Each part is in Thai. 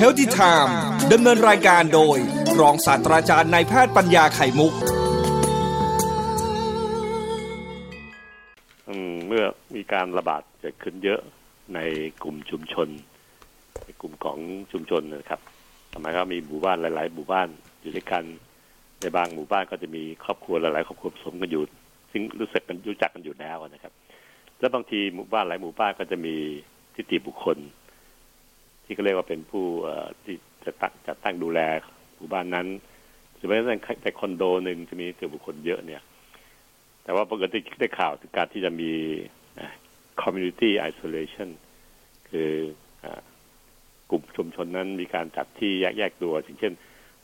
Healthy Time ดำเนินรายการโดยรองศาสตราจารย์นายแพทย์ปัญญาไข่มุกเมื่อมีการระบาดเกิดขึ้นเยอะในกลุ่มชุมชนในกลุ่มของชุมชนนะครับทำไมก็มีหมู่บ้านหลายๆหมู่บ้านอยู่ด้วยกันในบางหมู่บ้านก็จะมีครอบครัวหลายๆครอบครัวผสมกันอยู่ซึ่งรู้จักกันอยู่แล้วนะครับและบางทีหมู่บ้านหลายหมู่บ้านก็จะมีทิฏฐิบุคคลที่เขาเรียกว่าเป็นผู้ที่จะจัดตั้งดูแลหมู่บ้านนั้นหรือแม้แต่คอนโดนึงจะมีทิฏฐิบุคคลเยอะเนี่ยแต่ว่าปกติได้ข่าวถึงการที่จะมี community isolation คือกลุ่มชุมชนนั้นมีการจัดที่แยกตัวอย่างเช่น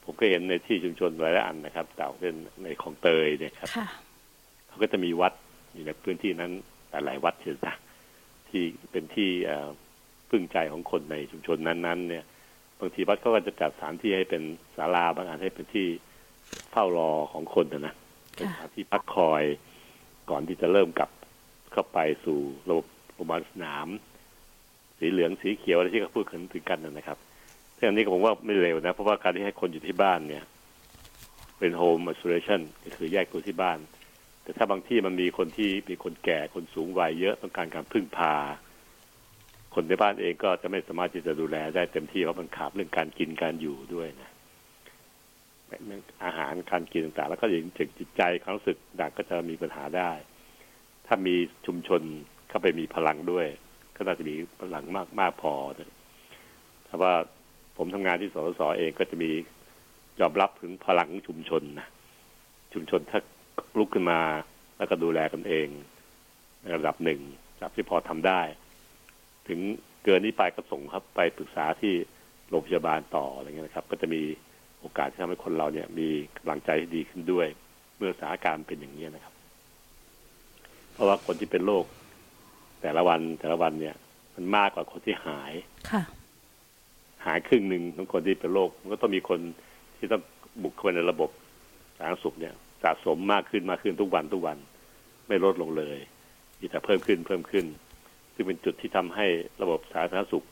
ผมก็เห็นในที่ชุมชนหลายๆอันนะครับต่างเช่นในคลองเตยเนี่ยครับเขาก็จะมีวัดอยู่ในพื้นที่นั้นหลายวัดเช่นกันที่เป็นที่พึ่งใจของคนในชุมชนนั้นๆเนี่ยบางทีวัดก็จะจัดสถานที่ให้เป็นศาลาบางอันให้เป็นที่เฝ้ารอของคนนะเป็นสถานที่พักคอยก่อนที่จะเริ่มกลับเข้าไปสู่ระบบโรงพยาบาลสนามสีเหลืองสีเขียวอะไรที่เขาพูดถึงกันนะครับเรื่องนี้ก็ผมว่าไม่เลวนะเพราะว่าการที่ให้คนอยู่ที่บ้านเนี่ยเป็นโฮมไอโซเลชั่นก็คือแยกตัวที่บ้านแต่ถ้าบางที่มันมีคนที่มีคนแก่คนสูงวัยเยอะต้องการการพึ่งพาคนในบ้านเองก็จะไม่สามารถที่จะดูแลได้เต็มที่เพราะมันขาดเรื่องการกินการอยู่ด้วยนะอาหารการกินต่างๆแล้วก็อย่างจิตใจความรู้สึกต่างก็จะมีปัญหาได้ถ้ามีชุมชนเข้าไปมีพลังด้วยก็น่าจะมีพลังมากพอเพราะว่าผมทำงานที่สสเองก็จะมียอมรับถึงพลังชุมชนนะชุมชนถ้าลุกขึ้นมาแล้วก็ดูแลกันเองในระดับหนึ่งระดับที่พอทำได้ถึงเกินนี้ไปก็ส่งครับไปปรึกษาที่โรงพยาบาลต่ออะไรเงี้ยนะครับก็จะมีโอกาสที่ทำให้คนเราเนี่ยมีกำลังใจที่ดีขึ้นด้วยเมื่อสถานการณ์เป็นอย่างนี้นะครับเพราะว่าคนที่เป็นโรคแต่ละวันเนี่ยมันมากกว่าคนที่หายค่ะหายครึ่งหนึ่งของคนที่เป็นโรคมันก็ต้องมีคนที่ต้องบุกเข้าไปในระบบสาธารณสุขเนี่ยสะสมมากขึ้นทุกวันไม่ลดลงเลยมีแต่เพิ่มขึ้นซึ่งเป็นจุดที่ทำให้ระบบสาธารณสุข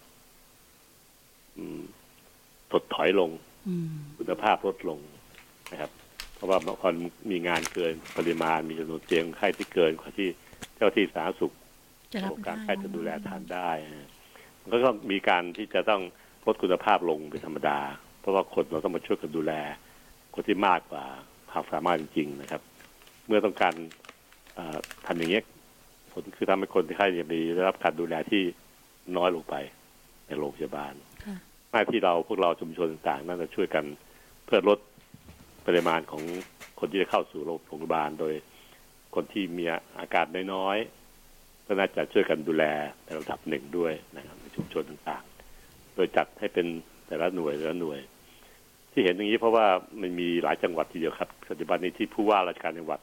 ถดถอยลงคุณภาพลดลงนะครับเพราะว่าบางคนมีงานเกินปริมาณมีจำนวนเตียงไข้ที่เกินกว่าที่เจ้าที่สาธารณสุขโครงการแพทย์จะดูแลทานได้มันก็มีการที่จะต้องลดคุณภาพลงเป็นธรรมดาเพราะว่าคนเราต้องมาช่วยกันดูแลคนที่มากกว่าความสามารถจริงๆนะครับเมื่อต้องการทำอย่างนี้ผลคือทำให้คนที่ไข้เนี่ยได้รับการดูแลที่น้อยลงไปในโรงพยาบาลหน้าที่เราพวกเราชุมชนต่างๆน่าจะช่วยกันเพื่อลดปริมาณของคนที่จะเข้าสู่โรงพยาบาลโดยคนที่มีอาการน้อยๆก็น่าจะช่วยกันดูแลในระดับหนึ่งด้วยนะครับในชุมชนต่างๆโดยจัดให้เป็นแต่ละหน่วยที่เห็นอย่างนี้เพราะว่ามันมีหลายจังหวัดทีเดียวครับปัจจุบันนี้ที่ผู้ว่าราชการจังหวัด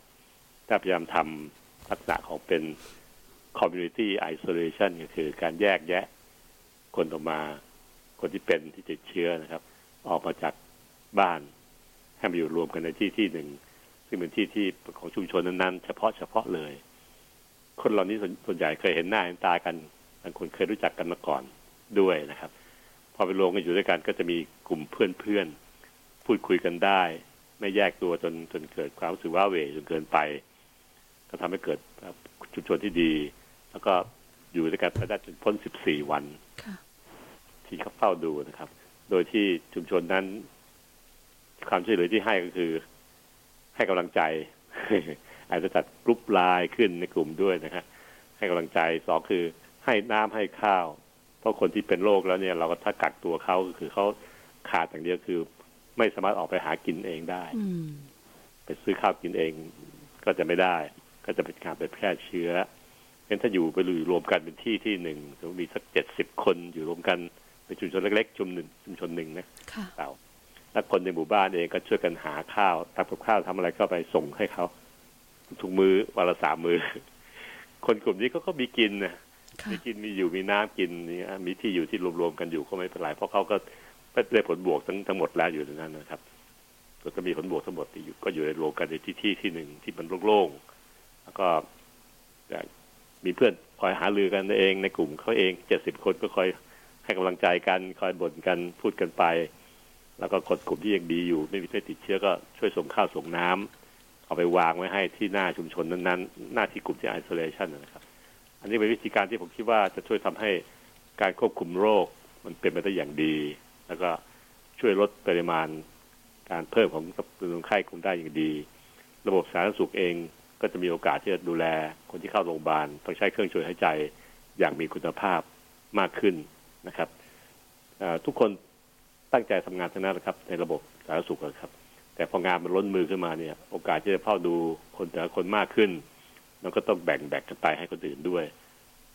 ได้พยายามทำลักษณะของเป็น community isolation ก็คือการแยกแยะคนออกมาคนที่เป็นที่ติดเชื้อนะครับออกมาจากบ้านให้มาอยู่รวมกันในที่หนึ่งซึ่งเป็นที่ของชุมชนนั้นๆเฉพาะเลยคนเหล่านี้ส่วนใหญ่เคยเห็นหน้าเห็นตากันบางคนเคยรู้จักกันมาก่อนด้วยนะครับพอไปรวมกันอยู่ด้วยกันก็จะมีกลุ่มเพื่อนพูดคุยกันได้ไม่แยกตัวจนเกิดความรู้สึกว่าเวจนเกินไปก็ทำให้เกิดชุมชนที่ดีแล้วก็อยู่ด้วยกันไปได้จนพ้น14วันที่เขาเฝ้าดูนะครับโดยที่ชุมชนนั้นความช่วยเหลือที่ให้ก็คือให้กำลังใจอาจจะจัดกลุ่มไลน์ขึ้นในกลุ่มด้วยนะฮะให้กำลังใจสองคือให้น้ำให้ข้าวเพราะคนที่เป็นโรคแล้วเนี่ยเราก็ถ้ากักตัวเขาคือเขาขาดอย่างเดียวคือไม่สามารถออกไปหากินเองได้ไปซื้อข้าวกินเองก็จะไม่ได้ก็จะเป็นการไปแพร่เชื้อเพราะฉะนั้นถ้าอยู่ไปรวมกันเป็นที่หนึ่งสมมติมีสัก70คนอยู่รวมกันเป็นชุมชนเล็กๆชุมชนหนึ่งนะแล้วคนในหมู่บ้านเองก็ช่วยกันหาข้าวทำกับข้าวทำอะไรเข้าไปส่งให้เขาทุกมื้อวันละ3มื้อคนกลุ่มนี้ก็มีกินนะมีกินมีอยู่มีน้ำกินมีที่อยู่ที่รวมๆกันอยู่ก็ไม่เป็นไรเพราะเขาก็ได้ผลบวกทั้งหมดแล้วอยู่ในนั้นนะครับก็มีผลบวกทั้งหมดอยู่ก็อยู่ในโรงกันในที่หนึ่งที่มันโล่งๆแล้วก็ มีเพื่อนคอยหารือกันเองในกลุ่มเขาเอง70คนก็คอยให้กำลังใจกันคอยบ่นกันพูดกันไปแล้วก็คนกลุ่มที่ยังดีอยู่ไม่มีใครติดเชื้อก็ช่วยส่งข้าวส่งน้ำเอาไปวางไว้ให้ที่หน้าชุมชนนั้นๆหน้าที่กลุ่มที่ isolation นะครับอันนี้เป็นวิธีการที่ผมคิดว่าจะช่วยทำให้การควบคุมโรคมันเป็นไปได้อย่างดีแล้วก็ช่วยลดปริมาณการเพิ่มของจำนวนไข้คงได้อย่างดีระบบสาธารณสุขเองก็จะมีโอกาสที่จะดูแลคนที่เข้าโรงพยาบาลต้องใช้เครื่องช่วยหายใจอย่างมีคุณภาพมากขึ้นนะครับทุกคนตั้งใจทำงานทั้งนั้นนะครับในระบบสาธารณสุขครับแต่พองานมันล้นมือขึ้นมาเนี่ยโอกาสที่จะเฝ้าดูคนแต่ละคนมากขึ้นแล้วก็ต้องแบ่งกันไปให้คนอื่นด้วย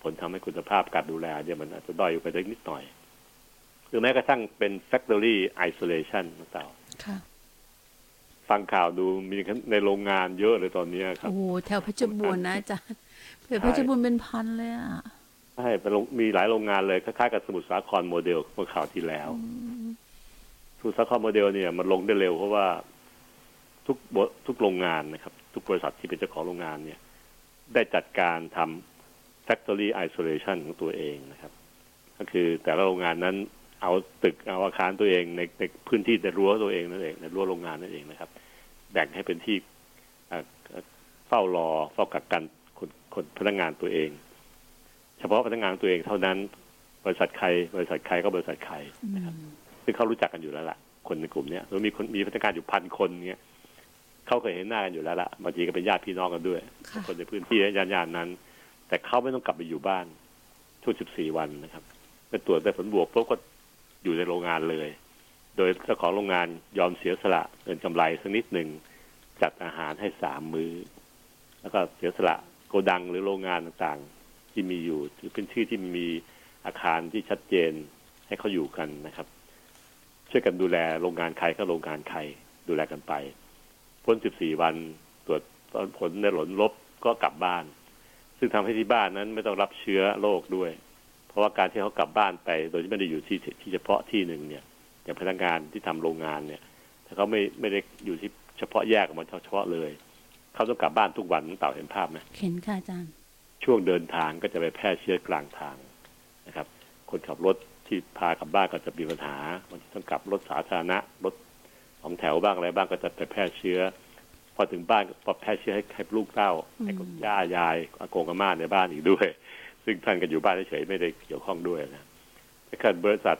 ผลทำให้คุณภาพการดูแลเนี่ยมันอาจจะด้อยไปเล็กนิดหน่อยหรือแม้กระทั่งเป็น factory isolation ต่างๆฟังข่าวดูมีในโรงงานเยอะเลยตอนนี้ครับโอ้แถวเพชรบูรณ์นะอาจารย์เพชรบูรณ์เป็นพันเลยอ่ะใช่มีหลายโรงงานเลยคล้ายๆกับสมุทรสาครโมเดลเมื่อข่าวที่แล้วสมุทรสาครโมเดลเนี่ยมันลงได้เร็วเพราะว่าทุกโรงงานนะครับทุกบริษัทที่เป็นเจ้าของโรงงานเนี่ยได้จัดการทำ factory isolation ของตัวเองนะครับก็คือแต่ละโรงงานนั้นเอาตึกเอาอาคารตัวเองในพื้นที่ในรั้วตัวเองนั่นเองในรั้วโรงงานนั่นเองนะครับแบ่งให้เป็นที่เฝ้ารอเฝ้ากักกันคนพนักงานตัวเองเฉพาะพนักงานตัวเองเท่านั้นบริษัทใครก็บริษัทใครนะครับซึ่งเขารู้จักกันอยู่แล้วล่ะคนในกลุ่มนี้แล้วมีพนักงานอยู่พันคนเงี้ยเขาเคยเห็นหน้ากันอยู่แล้วล่ะบางทีก็เป็นญาติพี่น้องกันด้วยคนในพื้นที่ย่านนั้นแต่เขาไม่ต้องกลับไปอยู่บ้านช่วง14วันนะครับไปตรวจได้ผลบวกปุ๊บก็อยู่ในโรงงานเลยโดยเจ้าของโรงงานยอมเสียสละเงินกำไรสักนิดหนึ่งจัดอาหารให้3มื้อแล้วก็เสียสละโกดังหรือโรงงานต่างๆที่มีอยู่หรือเป็นที่ที่มีอาคารที่ชัดเจนให้เขาอยู่กันนะครับช่วยกันดูแลโรงงานใครก็โรงงานใครดูแลกันไปพ้น14วันตรวจผลในหลนลบก็กลับบ้านซึ่งทำให้ที่บ้านนั้นไม่ต้องรับเชื้อโรคด้วยเพราะว่าการที่เขากลับบ้านไปโดยที่ไม่ได้อยู่ที่เฉพาะที่หนึ่งเนี่ยอย่างพนักงานที่ทำโรงงานเนี่ยถ้าเขาไม่ได้อยู่ที่เฉพาะแยกออกมาเฉพาะเลยเขาต้องกลับบ้านทุกวันเต่าเห็นภาพไหมเห็นค่ะอาจารย์ช่วงเดินทางก็จะไปแพร่เชื้อกลางทางนะครับคนขับรถที่พากลับบ้านก็จะมีปัญหาบางทีต้องกลับรถสาธารณะรถของแถวบ้างอะไรบ้างก็จะไปแพร่เชื้อพอถึงบ้านก็แพร่เชื้อให้ลูกเต้าให้คุณย่ายายอากงอาม่าในบ้านอีกด้วยซึ่งท่านก็อยู่บ้านเฉยๆไม่ได้เกี่ยวข้องด้วยนะถ้าเกิดบริษัท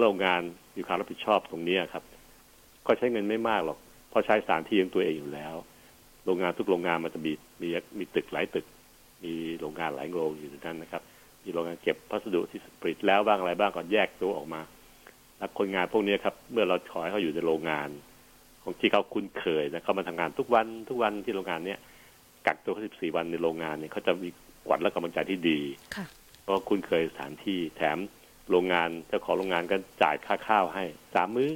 โรงงานมีความรับผิดชอบตรงนี้ครับก็ใช้เงินไม่มากหรอกเพราะใช้สถานที่ของตัวเองอยู่แล้วโรงงานทุกโรงงานมันจะมีตึกหลายตึกมีโรงงานหลายโรงอยู่ในนั้นนะครับมีโรงงานเก็บพัสดุที่ผลิตแล้วบ้างอะไรบ้างก็แยกตัวออกมาแล้วคนงานพวกนี้ครับเมื่อเราขอให้เขาอยู่ในโรงงานของที่เขาคุ้นเคยนะเขามาทำงานทุกวันที่โรงงานเนี้ยกักตัว14วันในโรงงานเนี่ยเขาจะมีขวัญและกำลังใจที่ดีเพราะคุ้นเคยสถานที่แถมโรงงานเจ้าของโรงงานก็จ่ายค่าข้าวให้3มื้อ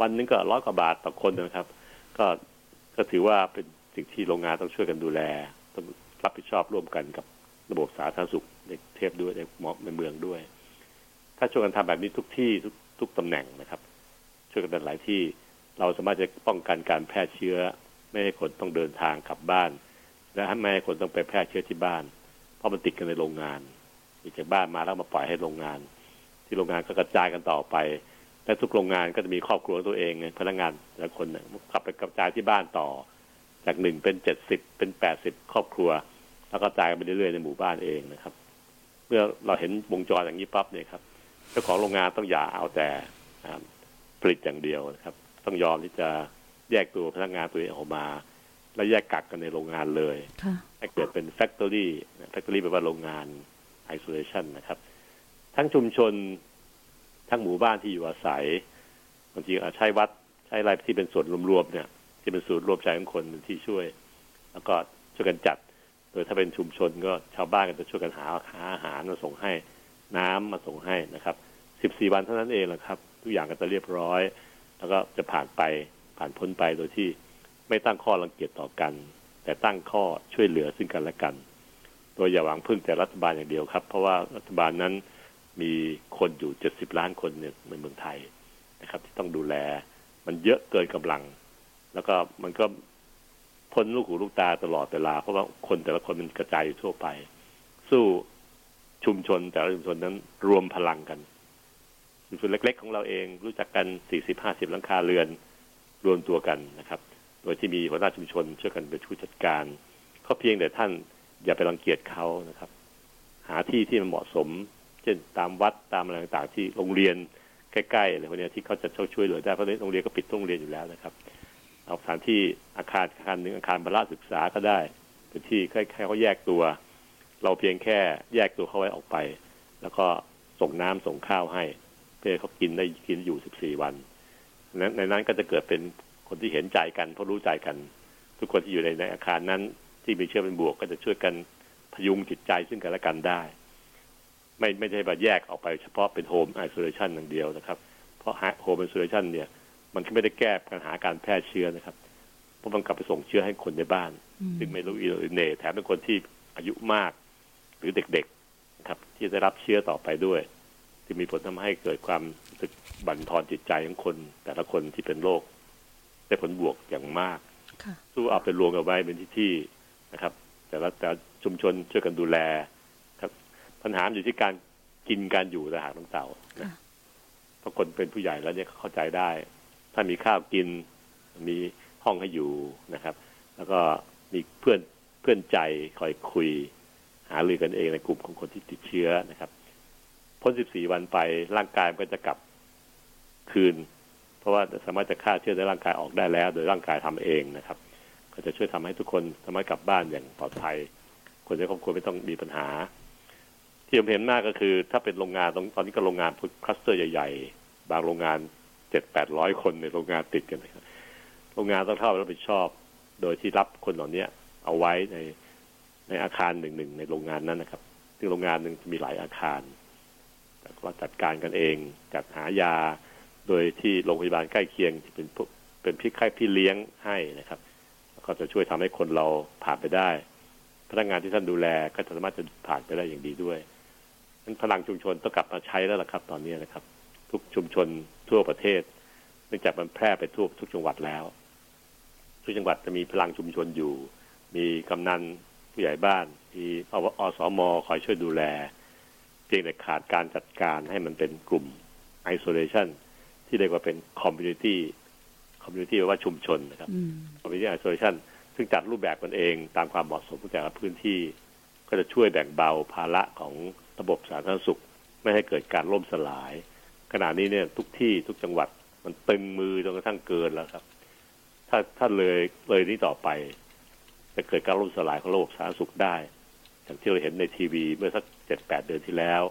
วันนึงก็100 กว่าบาทต่อคนนะครับก็ถือว่าเป็นสิ่งที่โรงงานต้องช่วยกันดูแลต้องรับผิดชอบร่วมกันกับระบบสาธารณสุขในเทพด้วยในเมืองด้วยถ้าช่วยกันทำแบบนี้ทุกที่ทุกตำแหน่งนะครับช่วยกันหลายที่เราสามารถจะป้องกันการแพร่เชื้อไม่ให้คนต้องเดินทางกลับบ้านและไม่ให้คนต้องไปแพร่เชื้อที่บ้านเพราะมันติดกันในโรงงานติดจากบ้านมาแล้วมาปล่อยให้โรงงานที่โรงงานก็กระจายกันต่อไปและทุกโรงงานก็จะมีครอบครัวตัวเองพนักงานแต่ละคนกลับไปกระจายที่บ้านต่อจาก1เป็น70เป็น80ครอบครัวแล้วก็กระจายไปเรื่อยๆในหมู่บ้านเองนะครับเมื่อเราเห็นวงจรอย่างนี้ปั๊บเนี่ยครับเจ้าของโรงงานต้องอย่าเอาแต่ผลิตอย่างเดียวนะครับต้องยอมที่จะแยกตัวพนักงานตัวเองออกมาและแยกกักกันในโรงงานเลยให้เกิดเป็น factory แปลว่าโรงงาน isolation นะครับทั้งชุมชนทั้งหมู่บ้านที่อยู่อาศัยบางทีอาจใช้วัดใช้อะไรที่เป็นส่วนรวมๆเนี่ยที่เป็นศูนย์รวมใจของคนที่ช่วยแล้วก็ช่วยกันจัดโดยถ้าเป็นชุมชนก็ชาวบ้านก็จะช่วยกันหาอาหารมาส่งให้น้ำมาส่งให้นะครับ14วันเท่านั้นเองแหละครับทุกอย่างก็จะเรียบร้อยแล้วก็จะผ่านพ้นไปโดยที่ไม่ตั้งข้อรังเกียจต่อกันแต่ตั้งข้อช่วยเหลือซึ่งกันและกันโดยอย่าหวังพึ่งแต่รัฐบาลอย่างเดียวครับเพราะว่ารัฐบาลนั้นมีคนอยู่70ล้านคนเนี่ยในเมืองไทยนะครับที่ต้องดูแลมันเยอะเกินกำลังแล้วก็มันก็พ้นลูกหูลูกตาตลอดเวลาเพราะว่าคนแต่ละคนมันกระจายอยู่ทั่วไป สู้ชุมชนแต่ละชุมชนนั้นรวมพลังกันชุมชนเล็กๆของเราเองรู้จักกัน 40-50 หลังคาเรือนรวมตัวกันนะครับโดยที่มีหัวหน้าชุมชนช่วยกันเป็นผู้จัดการก็เพียงแต่ท่านอย่าไปรังเกียจเขานะครับหาที่ที่มันเหมาะสมเช่นตามวัดตามอะไรต่างๆที่โรงเรียนใกล้ๆอะไรพวกนี้ที่เขาจะช่วยเหลือได้เพราะโรงเรียนก็ปิดโรงเรียนอยู่แล้วนะครับเอาสถานที่อาคารหนึ่งอาคารพละศึกษาก็ได้เป็นที่ใครเขาแยกตัวเราเพียงแค่แยกตัวเขาไว้ออกไปแล้วก็ส่งน้ำส่งข้าวให้เพื่อเขากินได้กินอยู่14วันในนั้นก็จะเกิดเป็นคนที่เห็นใจกันเพราะรู้ใจกันทุกคนที่อยู่ในอาคารนั้นที่มีเชื้อเป็นบวกก็จะช่วยกันพยุงจิตใจซึ่งกันและกันได้ไม่ใช่แบบแยกออกไปเฉพาะเป็นโฮมไอโซเลชันอย่างเดียวนะครับเพราะโฮมไอโซเลชันเนี่ยมันก็ไม่ได้แก้ปัญหาการแพร่เชื้อนะครับเพราะมันกลับไปส่งเชื้อให้คนในบ้านซึ่งไม่รู้อิโนเนแถมเป็นคนที่อายุมากหรือเด็กๆครับที่จะรับเชื้อต่อไปด้วยที่มีผลทำให้เกิดความรู้สึกบั่นทอนจิตใจของคนแต่ละคนที่เป็นโรคได้ผลบวกอย่างมากสู้เอาไปรวมกันไว้เป็นที่นะครับแต่ละชุมชนช่วยกันดูแลครับปัญหาอยู่ที่การกินการอยู่อาหารของเต่านะเพราะคนเป็นผู้ใหญ่แล้วเนี่ยเข้าใจได้ถ้ามีข้าวกินมีห้องให้อยู่นะครับแล้วก็มีเพื่อนใจคอยคุยหาลือกันเองในกลุ่มของคนที่ติดเชื้อนะครับพ้น14วันไปร่างกายมันก็จะกลับคืนเพราะว่าสามารถจะฆ่าเชื้อในร่างกายออกได้แล้วโดยร่างกายทำเองนะครับก็จะช่วยทำให้ทุกคนสามารถกลับบ้านอย่างปลอดภัยคนในครอบครัวไม่ต้องมีปัญหาที่ผมเห็นมากก็คือถ้าเป็นโรงงานตอนนี้ก็โรงงานคลัสเตอร์ใหญ่ๆบางโรงงาน 7-800 คนในโรงงานติดกันนะครับโรงงานต้องเข้ารับผิดชอบโดยที่รับคนเหล่านี้เอาไว้ในอาคารหนึ่งในโรงงานนั้นนะครับซึ่งโรงงานหนึ่งจะมีหลายอาคารแต่ก็จัดการกันเองจัดหายาโดยที่โรงพยาบาลใกล้เคียงที่เป็นพี่เลี้ยงให้นะครับก็จะช่วยทำให้คนเราผ่านไปได้พนักงานที่ท่านดูแลก็สามารถจะผ่านไปได้อย่างดีด้วยนั้นพลังชุมชนต้องกลับมาใช้แล้วล่ะครับตอนนี้นะครับทุกชุมชนทั่วประเทศเนื่องจากมันแพร่ไปทั่วทุกจังหวัดแล้วทุกจังหวัดจะมีพลังชุมชนอยู่มีกำนันผู้ใหญ่บ้านมีอสม.คอยช่วยดูแลเพียงแต่ขาดการจัดการให้มันเป็นกลุ่ม isolation ที่เรียกว่าเป็น community แปลว่าชุมชนนะครับ community isolation ซึ่งจัดรูปแบบกันเองตามความเหมาะสมของแต่ละพื้นที่ก็จะช่วยแบ่งเบาภาระของระบบสาธารณสุขไม่ให้เกิดการล่มสลายขณะนี้เนี่ยทุกที่ทุกจังหวัดมันตึงมือจนกระทั่งเกินแล้วครับถ้าเลยนี้ต่อไปจะเกิดการล่มสลายของระบบสาธารณสุขได้อย่างที่เราเห็นในทีวีเมื่อสัก 7-8 เดือนที่แล้ว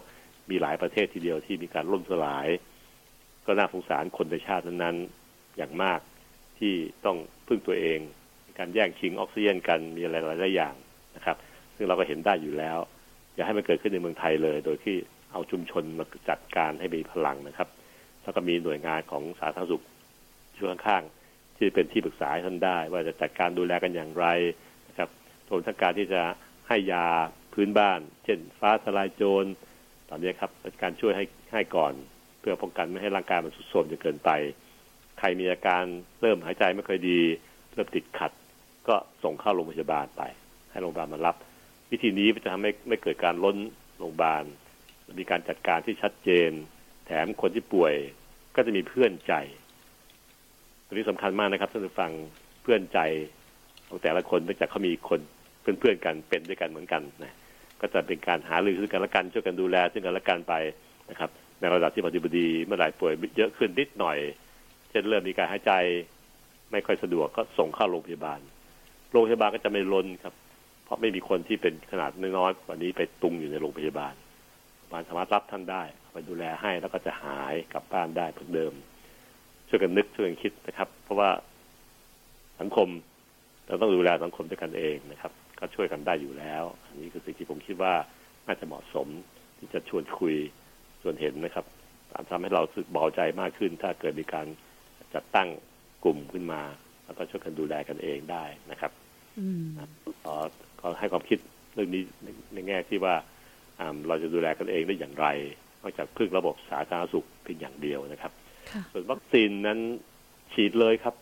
มีหลายประเทศทีเดียวที่มีการล่มสลายก็น่าสงสารคนในชาตินั้นๆอย่างมากที่ต้องพึ่งตัวเองการแย่งชิงออกซิเจนกันมีอะไรหลายอย่างนะครับซึ่งเราก็เห็นได้อยู่แล้วอย่าให้มันเกิดขึ้นในเมืองไทยเลยโดยที่เอาชุมชนมาจัดการให้มีพลังนะครับแล้วก็มีหน่วยงานของสาธารณสุขช่วยข้างๆที่เป็นที่ปรึกษาท่านได้ว่าจะจัดการดูแลกันอย่างไรนะครับรวมทั้งการที่จะให้ยาพื้นบ้านเช่นฟ้าทลายโจรตอนนี้ครับเป็นการช่วยให้ก่อนเพื่อป้องกันไม่ให้ร่างกายมันทรุดโทรมจนเกินไปใครมีอาการเริ่มหายใจไม่ค่อยดีเริ่มติดขัดก็ส่งเข้าโรงพยาบาลไปให้โรงพยาบาลมารับวิธีนี้จะทำให้ไม่เกิดการล้นโรงพยาบาลมีการจัดการที่ชัดเจนแถมคนที่ป่วยก็จะมีเพื่อนใจตรงนี้สำคัญมากนะครับท่านผู้ฟังเพื่อนใจของแต่ละคนเนื่องจากเขามีคนเพื่อนๆกันเป็นด้วยกันเหมือนกันนะก็จะเป็นการหารือซึ่งกันและกันช่วยกันดูแลซึ่งกันและกันไปนะครับในระดับที่ปฏิบัติดีเมื่อไหร่ป่วยเยอะขึ้นนิดหน่อยเช่นเริ่มมีการหายใจไม่ค่อยสะดวกก็ส่งเข้าโรงพยาบาลก็จะไม่ล้นครับเพราะไม่มีคนที่เป็นขนาดน้อยกว่านี้ไปตุงอยู่ในโรงพยาบาลสามารถรับท่านได้ไปดูแลให้แล้วก็จะหายกลับบ้านได้เหมือนเดิมช่วยกันนึกช่วยกันคิดนะครับเพราะว่าสังคมเราต้องดูแลสังคมด้วยกันเองนะครับก็ช่วยกันได้อยู่แล้วอันนี้คือสิ่งที่ผมคิดว่าน่าจะเหมาะสมที่จะชวนคุยชวนเห็นนะครับทำให้เราสึกเบาใจมากขึ้นถ้าเกิดมีการจัดตั้งกลุ่มขึ้นมาแล้วก็ช่วยกันดูแลกันเองได้นะครับขอให้ความคิดเรื่องนี้ในแง่ที่ว่าเราจะดูแลกันเองได้อย่างไรนอกจากพึ่งระบบสาธารณสุขเพียงอย่างเดียวนะครับส่วนวัคซีนนั้นฉีดเลยครับ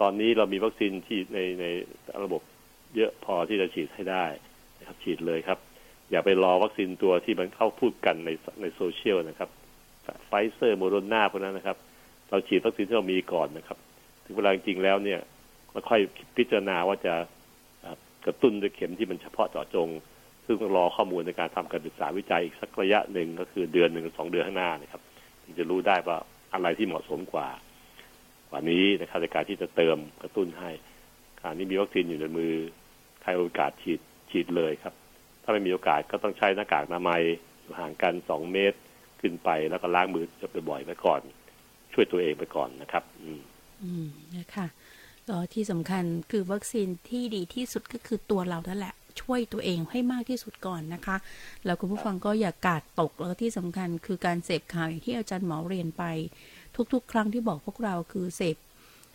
ตอนนี้เรามีวัคซีนที่ในระบบเยอะพอที่จะฉีดให้ได้นะครับฉีดเลยครับ อย่าไปรอวัคซีนตัวที่มันเข้าพูดกันในโซเชียลนะครับไฟเซอร์โมเดอร์นาพวกนั้นนะครับเราฉีดวัคซีนที่เรามีก่อนนะครับถึงเวลาจริงแล้วเนี่ยเราค่อยพิจารณาว่าจะกระตุ้นด้วยเข็มที่มันเฉพาะเจาะจงซึ่งต้องรอข้อมูลในการทำการศึกษาวิจัยอีกสักระยะหนึ่งก็คือเดือนหนึ่งสองเดือนข้างหน้านะครับถึงจะรู้ได้ว่าอะไรที่เหมาะสมกว่านี้นะครับในการที่จะเติมกระตุ้นให้การนี้มีวัคซีนอยู่ในมือใครมีโอกาสฉีดเลยครับถ้าไม่มีโอกาสก็ต้องใช้หน้ากากอนามัยอยู่ห่างกัน2 เมตรขึ้นไปแล้วก็ล้างมือจะบ่อยๆไปก่อนช่วยตัวเองไปก่อนนะครับนะคะก็ที่สำคัญคือวัคซีนที่ดีที่สุดก็คือตัวเรานั่นแหละช่วยตัวเองให้มากที่สุดก่อนนะคะแล้วคุณผู้ฟังก็อย่ากาดตกแล้วที่สำคัญคือการเสพข่าวอย่างที่อาจารย์หมอเรียนไปทุกๆครั้งที่บอกพวกเราคือเสพ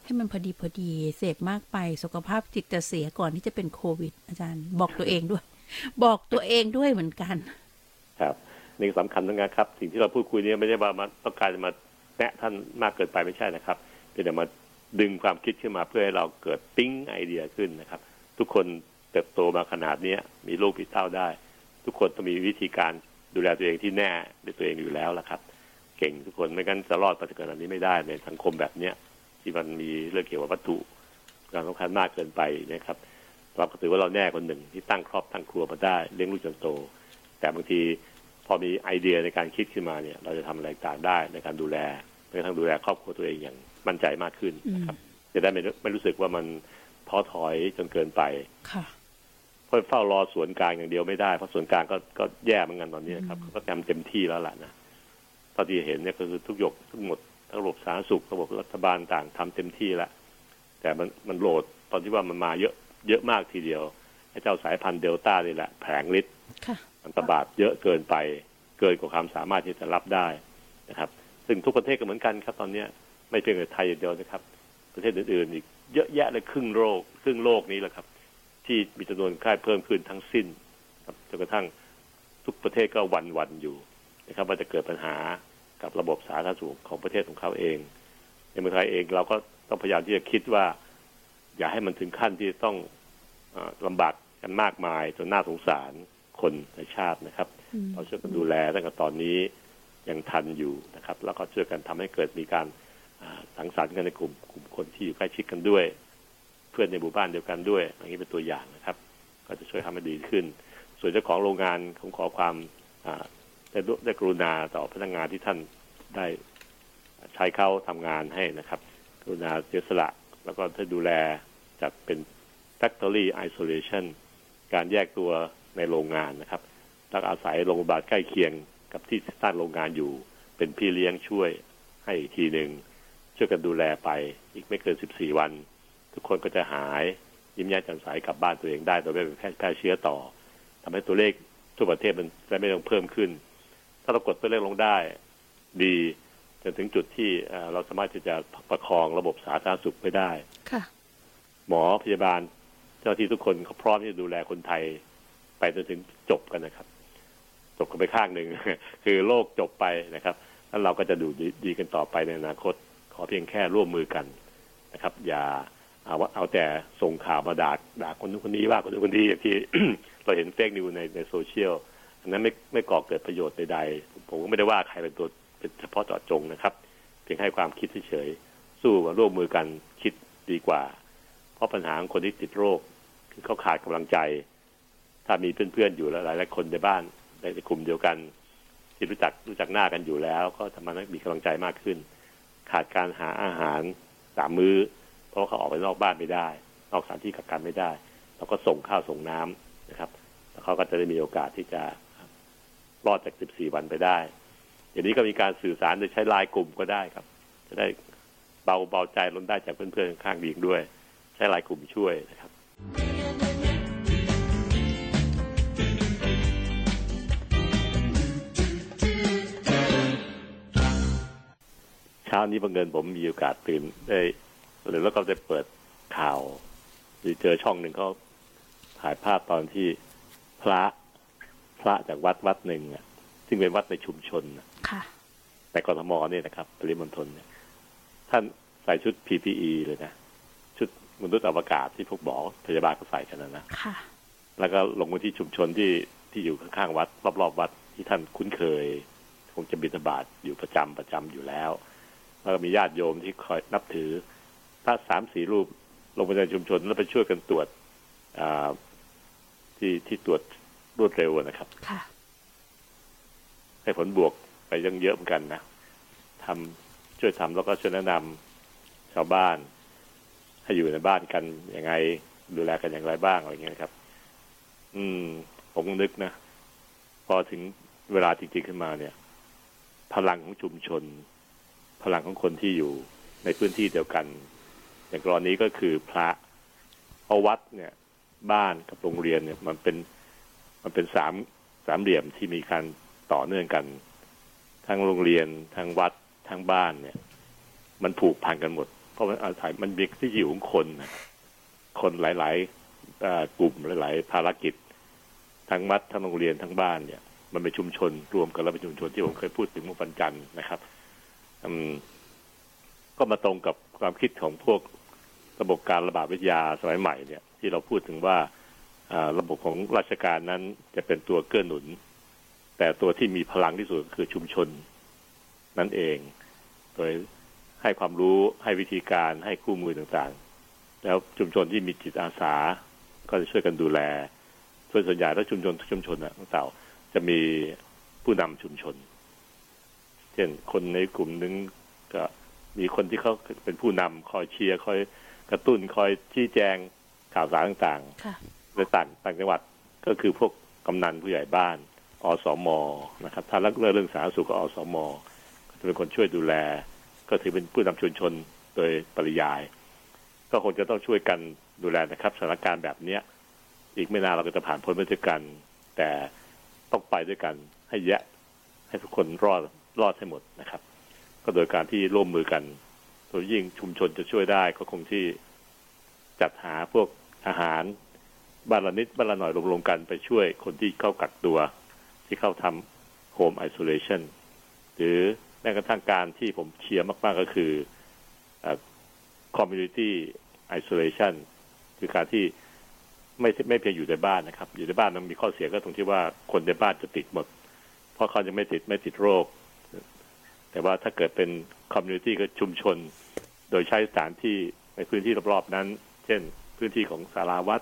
ให้มันพอดีเสพมากไปสุขภาพจิตจะเสียก่อนที่จะเป็นโควิดอาจารย์บอกตัวเองด้วยเหมือนกันครับนี่สำคัญนะครับสิ่งที่เราพูดคุยนี้ไม่ได้ว่ามาต้องการจะมาแนะท่านมากเกินไปไม่ใช่นะครับเป็นแต่มาดึงความคิดขึ้นมาเพื่อให้เราเกิดปิ๊งไอเดียขึ้นนะครับทุกคนเติบโตมาขนาดนี้มีลูกมีเต้าได้ทุกคนต้องมีวิธีการดูแลตัวเองที่แน่ด้วยตัวเองอยู่แล้วล่ะครับเก่งทุกคนไม่งั้นจะรอดประสบการณ์นี้ไม่ได้ในสังคมแบบนี้ที่มันมีเรื่องเกี่ยวกับวัตถุการสำคัญมากเกินไปนะครับเราก็ถือว่าเราแน่คนหนึ่งที่ตั้งครอบตั้งครัวมาได้เลี้ยงลูกจนโตแต่บางทีพอมีไอเดียในการคิดขึ้นมาเนี่ยเราจะทำอะไรต่างได้ในการดูแลในทางดูแลครอบครัวตัวเองอย่างมั่นใจมากขึ้นนะครับจะได้ไม่รู้สึกว่ามันท้อถอยจนเกินไปเพราะเฝ้ารอส่วนกลางอย่างเดียวไม่ได้เพราะส่วนกลางก็แย่เหมือนกันตอนนี้ครับก็ทำเต็มที่แล้วล่ะนะตอนที่เห็นเนี่ยก็คือทุกหยกทั้งหมดระบบสาธารณสุขระบบรัฐบาลต่างทำเต็มที่แล้วแต่มันโหลดตอนที่ว่ามันมาเยอะมากทีเดียวไอ้เจ้าสายพันธุ์เดลต้านี่แหละแผงฤทธิ์มันระบาดเยอะเกินไปเกินกว่าความสามารถที่จะรับได้นะครับซึ่งทุกประเทศก็เหมือนกันครับตอนนี้ไม่เพียงแต่ไทยอย่างเดียวนะครับประเทศอื่นๆอีกเยอะแยะเลยครึ่งโลกนี้แหละครับที่มีจำนวนค่ายเพิ่มขึ้นทั้งสิ้นจนกระทั่งทุกประเทศก็หวั่นๆอยู่นะครับว่าจะเกิดปัญหากับระบบสาธารณสุขของประเทศของเขาเองในเมืองไทยเองเราก็ต้องพยายามที่จะคิดว่าอย่าให้มันถึงขั้นที่ต้องลำบากกันมากมายจนน่าสงสารคนในชาตินะครับเราช่วยกันดูแลตั้งแต่ตอนนี้ยังทันอยู่นะครับแล้วก็ช่วยกันทำให้เกิดมีการสังสรรค์กันในกลุ่มคนที่อยู่ใกล้ชิดกันด้วยเพื่อนในหมู่บ้านเดียวกันด้วยอย่างนี้เป็นตัวอย่างนะครับก็จะช่วยทำให้ดีขึ้นส่วนเจ้าของโรงงานผมขอความได้กรุณาต่อพนักงานที่ท่านได้ใช้เขาทำงานให้นะครับกรุณาเสียสละแล้วก็ท่านดูแลจัดเป็น factory isolation การแยกตัวในโรงงานนะครับต้องอาศัยโรงพยาบาลใกล้เคียงกับที่ตั้งโรงงานอยู่เป็นพี่เลี้ยงช่วยให้อีกทีหนึ่งช่วยกันดูแลไปอีกไม่เกิน14 วันทุกคนก็จะหายยิ้มแย้มแจ่มใสกลับบ้านตัวเองได้โดยไม่เป็นแพร่เชื้อต่อทำให้ตัวเลขทั่วประเทศมันจะไม่ต้องเพิ่มขึ้นถ้าเรากดตัวเลขลงได้ดีจนถึงจุดที่เราสามารถที่จะประคองระบบสาธารณสุขไปได้หมอพยาบาลเจ้าที่ทุกคนเขาพร้อมที่จะดูแลคนไทยไปจนถึงจบกันนะครับจบกันไปข้างหนึ่งคือโลกจบไปนะครับแล้วเราก็จะดูดีกันต่อไปในอนาคตขอเพียงแค่ร่วมมือกันนะครับอย่าเอาแต่ส่งข่าวมาด่าคนนู้นคนนี้ว่าคนนู้นคนนี้อย่างที่ เราเห็นเฟคนิวในโซเชียลอันนั้นไม่ก่อเกิดประโยชน์ใดๆผมก็ไม่ได้ว่าใครเป็นตัวเป็นเฉพาะเจาะจงนะครับเพียงให้ความคิดเฉยๆสู้ร่วมมือกันคิดดีกว่าเพราะปัญหาของคนที่ติดโรคคือเขาขาดกำลังใจถ้ามีเพื่อนๆอยู่หลายๆคนในบ้านในกลุ่มเดียวกันที่รู้จักหน้ากันอยู่แล้วก็ทำให้มีกำลังใจมากขึ้นขาดการหาอาหาร3 มื้อเพราะเขาออกไปนอกบ้านไม่ได้นอกสถานที่กักกันไม่ได้เราก็ส่งข้าวส่งน้ำนะครับแล้วเขาก็จะได้มีโอกาสที่จะรอดจาก14 วันไปได้อย่างนี้ก็มีการสื่อสารโดยใช้ไลน์กลุ่มก็ได้ครับจะได้เบาใจลงได้จากเพื่อนๆข้างเคียงด้วยใช้ไลน์กลุ่มช่วยนะครับเช้านี้บังเอิญผมมีโอกาสตื่นได้หรือแล้วก็จะเปิดข่าวที่เจอช่องหนึ่งเขาถ่ายภาพตอนที่พระจากวัดหนึ่งอ่ะซึ่งเป็นวัดในชุมชนค่ะแต่กทมเนี่ยนะครับปริมณฑลเนี่ยท่านใส่ชุด PPE เลยนะชุดมนุษย์อวกาศที่พวกหมอพยาบาลก็ใส่กันนะแล้วก็ลงมาที่ชุมชนที่ ที่อยู่ข้างๆวัดรอบๆวัดที่ท่านคุ้นเคยคงจะบิณฑบาตอยู่ประจำอยู่แล้วแล้วก็มีญาติโยมที่คอยนับถือพระ 3-4 รูปลงไปในชุมชนแล้วไปช่วยกันตรวจที่ตรวจรวดเร็วนะครับค่ะให้ผลบวกไปยังเยอะเหมือนกันนะช่วยทำแล้วก็ช่วยแนะนำชาวบ้านให้อยู่ในบ้านกันยังไงดูแลกันอย่างไรบ้างอะไรอย่างเงี้ยครับผมนึกนะพอถึงเวลาจริงๆขึ้นมาเนี่ยพลังของชุมชนพลังของคนที่อยู่ในพื้นที่เดียวกันอย่างกรณีก็คือพระเอาวัดเนี่ยบ้านกับโรงเรียนเนี่ยมันเป็นสามเหลี่ยมที่มีการต่อเนื่องกันทั้งโรงเรียนทั้งวัดทั้งบ้านเนี่ยมันผูกพันกันหมดเพราะมันอาศัยมันมีที่อยู่ของคนนะคนหลายๆกลุ่มหลายๆภารกิจทั้งวัดทั้งโรงเรียนทั้งบ้านเนี่ยมันเป็นชุมชนรวมกันแล้วเป็นชุมชนที่ผมเคยพูดถึงเมื่อวันจันทร์นะครับก็มาตรงกับความคิดของพวกระบบการระบาดวิทยาสมัยใหม่เนี่ยที่เราพูดถึงว่าระบบของราชการนั้นจะเป็นตัวเกื้อหนุนแต่ตัวที่มีพลังที่สุดคือชุมชนนั่นเองโดยให้ความรู้ให้วิธีการให้คู่มือต่างๆแล้วชุมชนที่มีจิตอาสาก็จะช่วยกันดูแลส่วนใหญ่แล้วชุมชนน่ะต่างๆจะมีผู้นำชุมชนเช่นคนในกลุ่มนึงก็มีคนที่เขาเป็นผู้นำคอยเชียร์คอยกระตุ้นคอยชี้แจงข่าวสารต่างๆในต่างจังหวัดก็คือพวกกำนันผู้ใหญ่บ้านอสม.นะครับถ้าเรื่องสาธารณสุขก็อสม.จะเป็นคนช่วยดูแลก็ถือเป็นผู้นำชุมชนโดยปริยายก็คงจะต้องช่วยกันดูแลนะครับสถานการณ์แบบนี้อีกไม่นานเราก็จะผ่านพ้นไปด้วยกันแต่ต้องไปด้วยกันให้แยะให้ทุกคนรอดให้หมดนะครับก็โดยการที่ร่วมมือกันโดยยิ่งชุมชนจะช่วยได้ก็คงที่จัดหาพวกอาหารบ้านละนิดบ้านละหน่อยรวมๆกันไปช่วยคนที่เข้ากักตัวที่เข้าทำโฮมไอโซเลชันหรือแม้กระทั่งการที่ผมเชียร์มากๆก็คือ community isolation คือการที่ไม่เพียงอยู่ในบ้านนะครับอยู่ในบ้านมันมีข้อเสียก็ตรงที่ว่าคนในบ้านจะติดหมดเพราะเขาจะไม่ติดโรคแต่ว่าถ้าเกิดเป็น community ก็ชุมชนโดยใช้สถานที่ในพื้นที่รอบๆนั้นเช่นพื้นที่ของศาลาวัด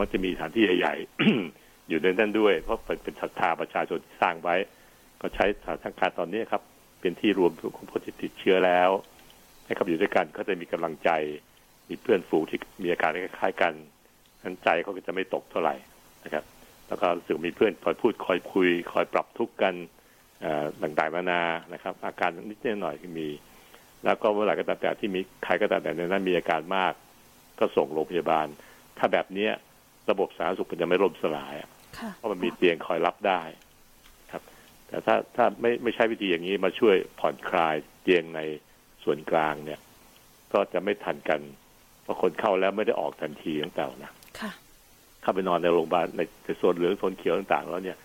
มักจะมีสถานที่ใหญ่ๆ อยู่ในนั้นด้วยเพราะเป็นศรัทธาประชาชนสร้างไว้ก็ใช้สถานการณ์ตอนนี้ครับเป็นที่รวมของผู้ที่ติดเชื้อแล้วให้เขาอยู่ด้วยกันเขาจะมีกำลังใจมีเพื่อนฝูงที่มีอาการคล้ายๆกันนั้นใจเขาก็จะไม่ตกเท่าไหร่นะครับแล้วก็รู้สึกมีเพื่อนคอยพูดคอยคุยคอยปรับทุกข์กันต่างๆนานานะครับอาการนิดหน่อยก็มีแล้วก็เมื่อไหร่ก็ตามแต่ที่มีใครก็ตามแต่ในนั้นมีอาการมากก็ส่งโรงพยาบาลถ้าแบบนี้ระบบสาธารณสุขมันจะไม่ล่มสลายเพราะมันมีเตียงคอยรับได้ครับแต่ถ้าไม่ใช่วิธีอย่างนี้มาช่วยผ่อนคลายเตียงในส่วนกลางเนี่ยก็จะไม่ทันกันเพราะคนเข้าแล้วไม่ได้ออกทันทีตั้งแต่นะเข้าไปนอนในโรงพยาบาลในโซนเหลืองโซนเขียวต่างๆแล้วเนี่ย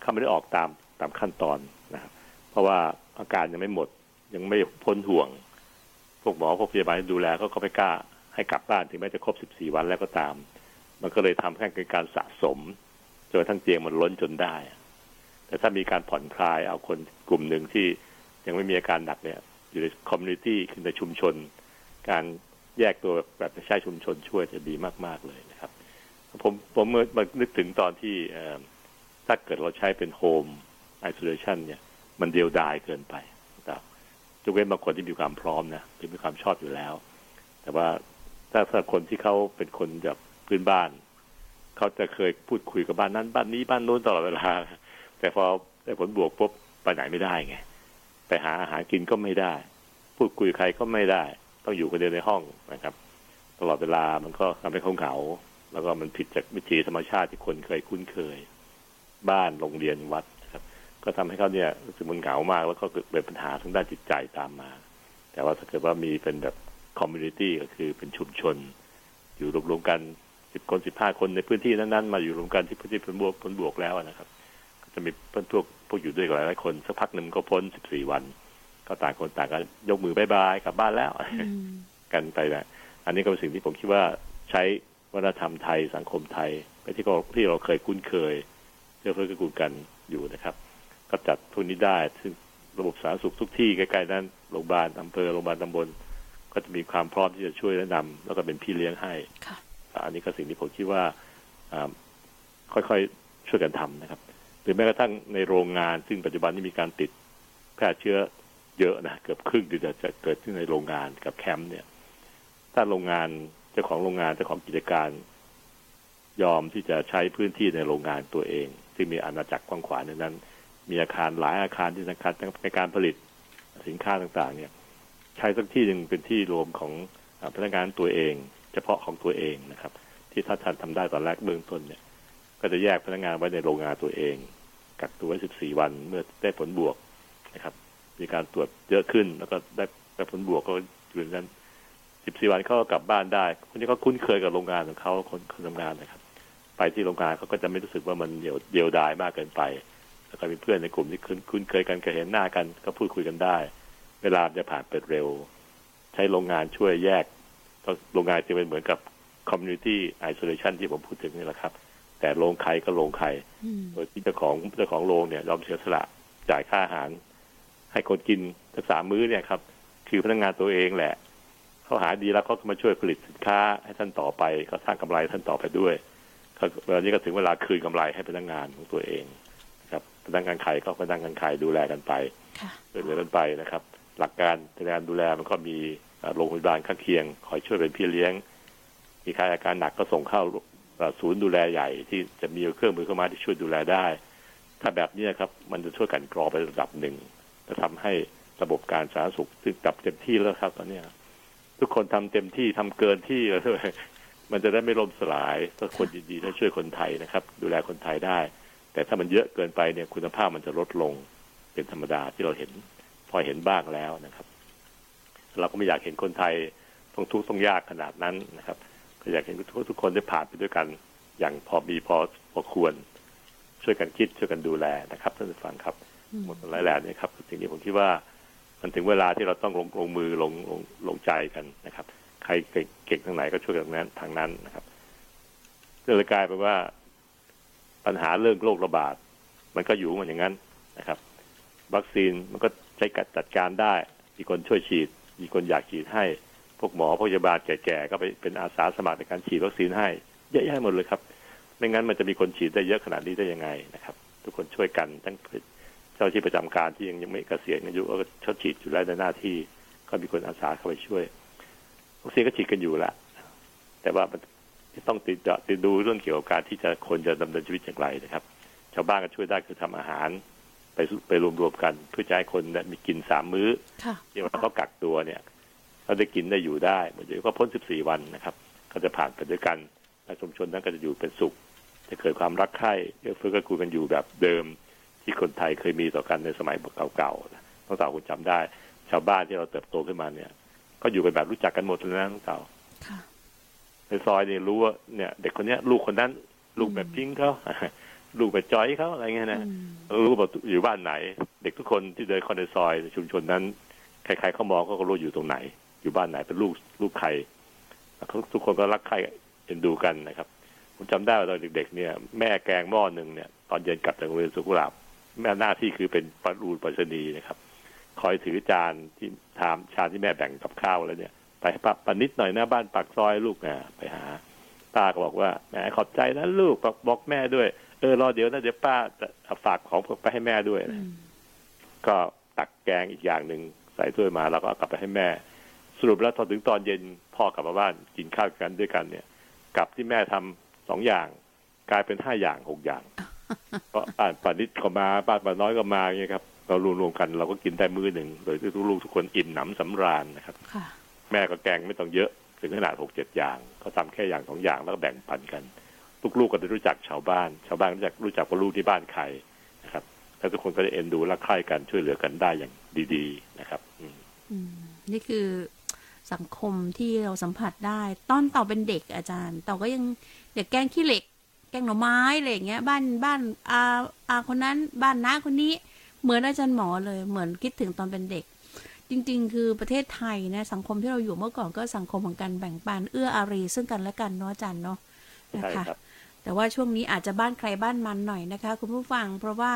เข้าไม่ได้ออกตามขั้นตอนนะครับเพราะว่าอาการยังไม่หมดยังไม่พ้นห่วงพวกหมอพวกพยาบาลดูแลเขาก็ไม่กล้าให้กลับบ้านถึงแม้จะครบ14วันแล้วก็ตามมันก็เลยทำให้เกิดการสะสมจนทั้งเตียงมันล้นจนได้แต่ถ้ามีการผ่อนคลายเอาคนกลุ่มหนึ่งที่ยังไม่มีอาการหนักเนี่ยอยู่ในคอมมูนิตี้คือในชุมชนการแยกตัวแบบใช้ชุมชนช่วยจะดีมากๆเลยนะครับผมเมื่อมานึกถึงตอนที่ถ้าเกิดเราใช้เป็นโฮมไอโซเลชันเนี่ยมันเดียวดายเกินไปนะครับยกเว้นบางคนที่มีความพร้อมนะที่มีความชอบอยู่แล้วแต่ว่าถ้าคนที่เขาเป็นคนแบบพื้นบ้านเขาจะเคยพูดคุยกับบ้านนั้นบ้านนี้บ้านโน้นตลอดเวลาแต่พอได้ผลบวกปุ๊บไปไหนไม่ได้ไงไปหาอาหารกินก็ไม่ได้พูดคุยใครก็ไม่ได้ต้องอยู่คนเดียวในห้องนะครับตลอดเวลามันก็ทำให้เขาเหงาแล้วก็มันผิดจากวิถีธรรมชาติที่คนเคยคุ้นเคยบ้านโรงเรียนวัดนะครับก็ทำให้เขาเนี่ยรู้สึกมันเหงามากแล้วก็เกิดเป็นปัญหาทางด้านจิตใจตามมาแต่ว่าถ้าเกิดว่ามีเป็นแบบคอมมูนิตี้ก็คือเป็นชุมชนอยู่รวมๆกัน10คน15คนในพื้นที่นั้นๆมาอยู่รวมกันที่พื้นที่ผลบวกแล้วนะครับจะมีเพื่อนพวกอยู่ด้วยกันหลายคนสักพักหนึ่งก็พ้น14วันก็ต่างคนต่างก็ยกมือบายบายกลับบ้านแล้วกันไปนะอันนี้ก็เป็นสิ่งที่ผมคิดว่าใช้วัฒนธรรมไทยสังคมไทยไปที่เราเคยคุ้นเคย อเฟื้อเกื้อกูลกันอยู่นะครับก็จัดทุนนี้ได้ซึ่งระบบสาธารณสุขทุกที่ใกล้ๆนั้นโรงพยาบาลอำเภอโรงพยาบาลตำบลก็จะมีความพร้อมที่จะช่วยแนะนำแล้วก็เป็นพี่เลี้ยงให้อันนี้ก็สิ่งที่ผมคิดว่าค่อยๆช่วยกันทำนะครับหรือแม้กระทั่งในโรงงานซึ่งปัจจุบันนี้มีการติดแพร่เชื้อเยอะนะเกือบครึ่งที่จะเกิดขึ้นในโรงงานกับแคมป์เนี่ยถ้าโรงงานเจ้าของโรงงานเจ้าของกิจการยอมที่จะใช้พื้นที่ในโรงงานตัวเองซึ่งมีอาณาจักรกว้างขวางในนั้นมีอาคารหลายอาคารที่สำคัญในการผลิตสินค้าต่างๆเนี่ยใช้สักที่หนึ่งเป็นที่รวมของพนักงานตัวเองเฉพาะของตัวเองนะครับที่ถ้าท่านทำได้ตอนแรกเบื้องต้นเนี่ยก็จะแยกพนักงานไว้ในโรงงานตัวเองกักตัวไว้14วันเมื่อได้ผลบวกนะครับมีการตรวจเยอะขึ้นแล้วก็ได้ผลบวกก็อยู่ในนั้น14วันเขากลับบ้านได้คนที่เขาคุ้นเคยกับโรงงานของเขาคนทำงานนะครับไปที่โรงงานเขาก็จะไม่รู้สึกว่ามันเดียวดายมากเกินไปแล้วก็มีเพื่อนในกลุ่มที่คุ้นเคยกันก็เห็นหน้ากันก็พูดคุยกันได้เวลาจะผ่านไปเร็วใช้โรงงานช่วยแยกโรงงานจะเป็นเหมือนกับ community isolation ที่ผมพูดถึงนี่แหละครับแต่โรงใครก็โรงใครโดยที่เจ้าของโรงเนี่ยยอมเสียสละจ่ายค่าอาหารให้คนกินทั้ง3มื้อเนี่ยครับคือพนักงานตัวเองแหละเขาหาดีแล้วเขาก็มาช่วยผลิตสินค้าให้ท่านต่อไปเขาสร้างกำไรท่านต่อไปด้วยเวลานี้ก็ถึงเวลาคืนกำไรให้พนักงานของตัวเองครับพนักงานใครก็พนักงานใครดูแลกันไปเรื่อยๆไปนะครับหลักการในการดูแลมันก็มีโรงพยาบาลข้างเคียงคอยช่วยเป็นพี่เลี้ยงมีใครอาการหนักก็ส่งเข้าศูนย์ดูแลใหญ่ที่จะมีเครื่องมือเข้ามาที่ช่วยดูแลได้ถ้าแบบนี้ครับมันจะช่วยกันกรอไประดับหนึ่งจะทำให้ระบบการสาธารณสุขซึ่งจับเต็มที่แล้วครับตอนนี้ทุกคนทำเต็มที่ทำเกินที่แล้วมันจะได้ไม่ล่มสลายถ้าคนดีๆถ้าช่วยคนไทยนะครับดูแลคนไทยได้แต่ถ้ามันเยอะเกินไปเนี่ยคุณภาพมันจะลดลงเป็นธรรมดาที่เราเห็นพอเห็นบ้างแล้วนะครับเราก็ไม่อยากเห็นคนไทยต้องทุกข์ต้องยากขนาดนั้นนะครับก็อยากเห็นทุกคนได้ผ่านไปด้วยกันอย่างพอมีพอควรช่วยกันคิดช่วยกันดูแลนะครับท่านผู้ฟังครับหมดหลายแหล่นี่ครับสิ่งที่ผมคิดว่ามันถึงเวลาที่เราต้องลงมือลงใจกันนะครับใครเก่งทางไหนก็ช่วยกันทางนั้นนะครับจะเลยกลายเป็นว่าปัญหาเรื่องโรคระบาดมันก็อยู่มันอย่างนั้นนะครับวัคซีนมันก็ใช้จัดการได้มีคนช่วยฉีดมีคนอยากฉีดให้พวกหมอพยาบาลแก่ๆก็ไปเป็นอาสาสมัครในการฉีดวัคซีนให้เยอะแยะหมดเลยครับไม่งั้นมันจะมีคนฉีดได้เยอะขนาดนี้ได้ยังไงนะครับทุกคนช่วยกันทั้งเจ้าที่ประจำการที่ยังไม่เกษียณอายุก็ชดฉีดอยู่แล้วในหน้าที่ก็มีคนอาสาเข้าไปช่วยวัคซีนก็ฉีดกันอยู่ละแต่ว่ามันต้องติดดูเรื่องเกี่ยวกับการที่จะคนจะดำเนินชีวิตอย่างไรนะครับชาวบ้านก็ช่วยได้คือทำอาหารไปรวมๆกันเพื่อจะให้คนมีกิน3มื้อเดี๋ยวเขากักตัวเนี่ยเขาได้กินได้อยู่ได้เดี๋ยวก็พ้น14วันนะครับเขาจะผ่านไปด้วยกันและชุมชนนั้นก็จะอยู่เป็นสุขจะเกิดความรักใคร่เอื้อเฟื้อเกื้อกูลกันอยู่แบบเดิมที่คนไทยเคยมีต่อกันในสมัยเก่าๆต้องสาวคุณจำได้ชาวบ้านที่เราเติบโตขึ้นมาเนี่ยก็อยู่กันแบบรู้จักกันหมดเลยนะต้องสาวในซอยเนี่ยรู้ว่าเนี่ยเด็กคนนี้ลูกคนนั้นลูกแบบพิงเขาลูกแบบจอยเขาอะไรเงี้ยนะรู้ว่าอยู่บ้านไหนเด็กทุกคนที่เดินเข้าในซอยชุมชนนั้นใครๆเขามองก็รู้อยู่ตรงไหนอยู่บ้านไหนเป็นลูกใครทุกคนก็รักใครเอ็นดูกันนะครับผมจำได้ว่าตอนเด็กๆเนี่ยแม่แกงหม้อนึงเนี่ยตอนเย็นกลับจากโรงเรียนสุขุลาภแม่หน้าที่คือเป็นปัดรูดปัสนีนะครับคอยถือจานที่ถามชามที่แม่แบ่งกับข้าวแล้วเนี่ยไปปันนิดหน่อยหน้าบ้านปากซอยลูกนะไปหาป้าก็บอกว่าแม่ขอบใจนะลูกบอกแม่ด้วยรอเดี๋ยวนะเดี๋ยวป้าจะฝากของไปให้แม่ด้วยก็ตักแกงอีกอย่างหนึ่งใส่ถ้วยมาแล้วก็กลับไปให้แม่สรุปแล้วถึงตอนเย็นพ่อกลับมาบ้านกินข้าวกันด้วยกันเนี่ยกับที่แม่ทำ2อย่างกลายเป็น5อย่าง6อย่างก็บ้านป้านิดก็มาบ้านป้าน้อยก็มาอย่างเงี้ยครับเรารวมๆกันเราก็กินได้มื้อหนึ่งโดยที่ลูกๆทุกคนอิ่มหนำสำราญนะครับแม่ก็แกงไม่ต้องเยอะถึงขนาด 6-7 อย่างก็ทำแค่อย่าง2อย่างแล้วก็แบ่งปันกันลูกๆก็จะรู้จักชาวบ้านรู้จักว่าลูกที่บ้านใครนะครับแล้วทุกคนก็จะเอ็นดูรักใคร่กันช่วยเหลือกันได้อย่างดีๆนะครับนี่คือสังคมที่เราสัมผัสได้ตอนต่อเป็นเด็กอาจารย์ต่อก็ยังเด็กแกงขี้เหล็กแกงหน่อไม้อะไรอย่างเงี้ยบ้านอาคนนั้นบ้านน้าคนนี้เหมือนอาจารย์หมอเลยเหมือนคิดถึงตอนเป็นเด็กจริงๆคือประเทศไทยนะสังคมที่เราอยู่เมื่อก่อนก็สังคมของการแบ่งปันเอื้ออารีซึ่งกันและกันเนาะอาจารย์เนาะนะคะ แต่ว่าช่วงนี้อาจจะบ้านใครบ้านมันหน่อยนะคะคุณผู้ฟังเพราะว่า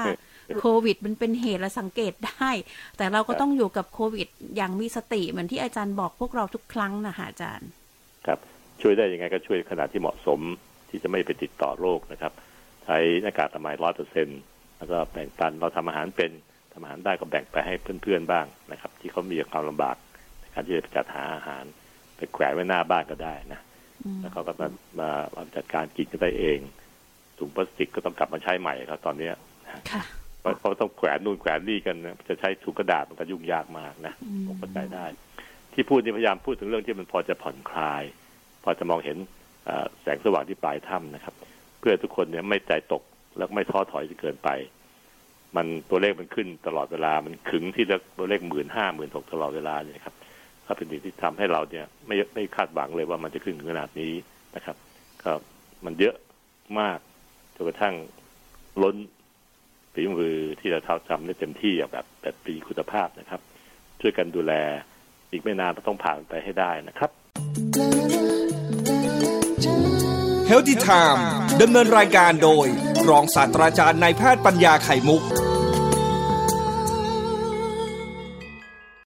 โควิดมันเป็นเหตุและสังเกตได้แต่เราก็ต้องอยู่กับโควิดอย่างมีสติเหมือนที่อาจารย์บอกพวกเราทุกครั้งนะคะอาจารย์ครับช่วยได้ยังไงก็ช่วยขนาดที่เหมาะสมที่จะไม่ไปติดต่อโรคนะครับใช้หน้ากากอนามัย 100% แล้วก็แบ่งปันเราทำอาหารเป็นทำอาหารได้ก็แบ่งไปให้เพื่อนๆบ้างนะครับที่เขามีความลำบากในการที่จะจัดหาอาหารไปแขวนไว้หน้าบ้านก็ได้นะแล้วเขาก็มาจัดการกินก็ได้เองถุงพลาสติกก็ต้องกลับมาใช้ใหม่แล้วตอนนี้เพราะต้องแขวนนู่นแขวนนี่กันนะจะใช้ถุงกระดาษมันก็ยุ่งยากมากนะผมเข้าใจได้ที่พูดนี่พยายามพูดถึงเรื่องที่มันพอจะผ่อนคลายพอจะมองเห็นแสงสว่างที่ปลายถ้ำนะครับเพื่อทุกคนเนี่ยไม่ใจตกแล้วไม่ท้อถอยจนเกินไปมันตัวเลขมันขึ้นตลอดเวลามันขึงที่ตัวเลข 15,000 16,000 ตลอดเวลาเนี่ยครับก็เป็นสิ่งที่ทำให้เราเนี่ยไม่คาดหวังเลยว่ามันจะขึ้นถึงขนาดนี้นะครับก็มันเยอะมากจนกระทั่งล้นฝีมือที่เราทำได้เต็มที่แบบปีคุณภาพนะครับช่วยกันดูแลอีกไม่นานก็ต้องผ่านไปให้ได้นะครับHealthy Time ดำเนินรายการโดยรองศาสตราจารย์นายแพทย์ปัญญาไข่มุก